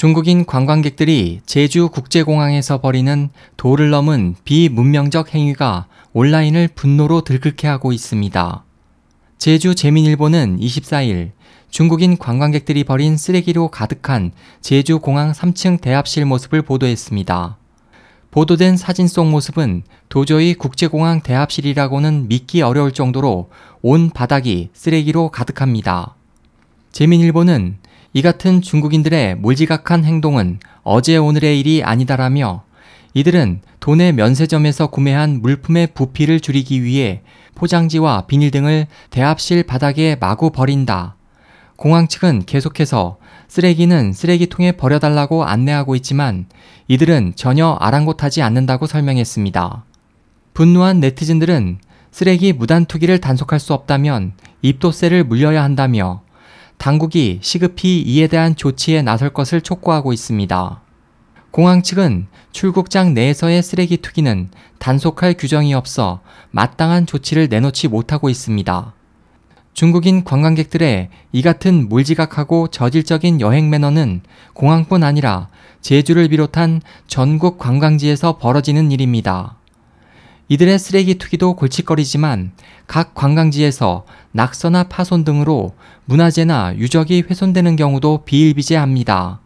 중국인 관광객들이 제주국제공항에서 벌이는 도를 넘은 비문명적 행위가 온라인을 분노로 들끓게 하고 있습니다. 제주재민일보는 24일 중국인 관광객들이 버린 쓰레기로 가득한 제주공항 3층 대합실 모습을 보도했습니다. 보도된 사진 속 모습은 도저히 국제공항 대합실이라고는 믿기 어려울 정도로 온 바닥이 쓰레기로 가득합니다. 재민일보는 이 같은 중국인들의 몰지각한 행동은 어제 오늘의 일이 아니다라며 이들은 도내 면세점에서 구매한 물품의 부피를 줄이기 위해 포장지와 비닐 등을 대합실 바닥에 마구 버린다. 공항 측은 계속해서 쓰레기는 쓰레기통에 버려달라고 안내하고 있지만 이들은 전혀 아랑곳하지 않는다고 설명했습니다. 분노한 네티즌들은 쓰레기 무단 투기를 단속할 수 없다면 입도세를 물려야 한다며 당국이 시급히 이에 대한 조치에 나설 것을 촉구하고 있습니다. 공항 측은 출국장 내에서의 쓰레기 투기는 단속할 규정이 없어 마땅한 조치를 내놓지 못하고 있습니다. 중국인 관광객들의 이 같은 몰지각하고 저질적인 여행 매너는 공항뿐 아니라 제주를 비롯한 전국 관광지에서 벌어지는 일입니다. 이들의 쓰레기 투기도 골칫거리지만 각 관광지에서 낙서나 파손 등으로 문화재나 유적이 훼손되는 경우도 비일비재합니다.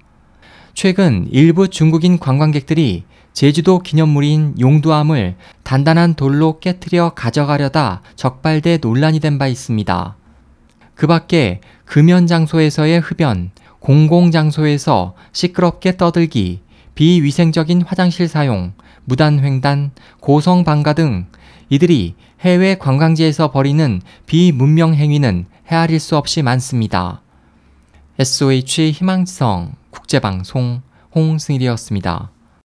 최근 일부 중국인 관광객들이 제주도 기념물인 용두암을 단단한 돌로 깨트려 가져가려다 적발돼 논란이 된 바 있습니다. 그 밖에 금연 장소에서의 흡연, 공공 장소에서 시끄럽게 떠들기, 비위생적인 화장실 사용, 무단횡단, 고성방가 등 이들이 해외 관광지에서 벌이는 비문명 행위는 헤아릴 수 없이 많습니다. SOH 희망지성 국제방송 홍승일이었습니다.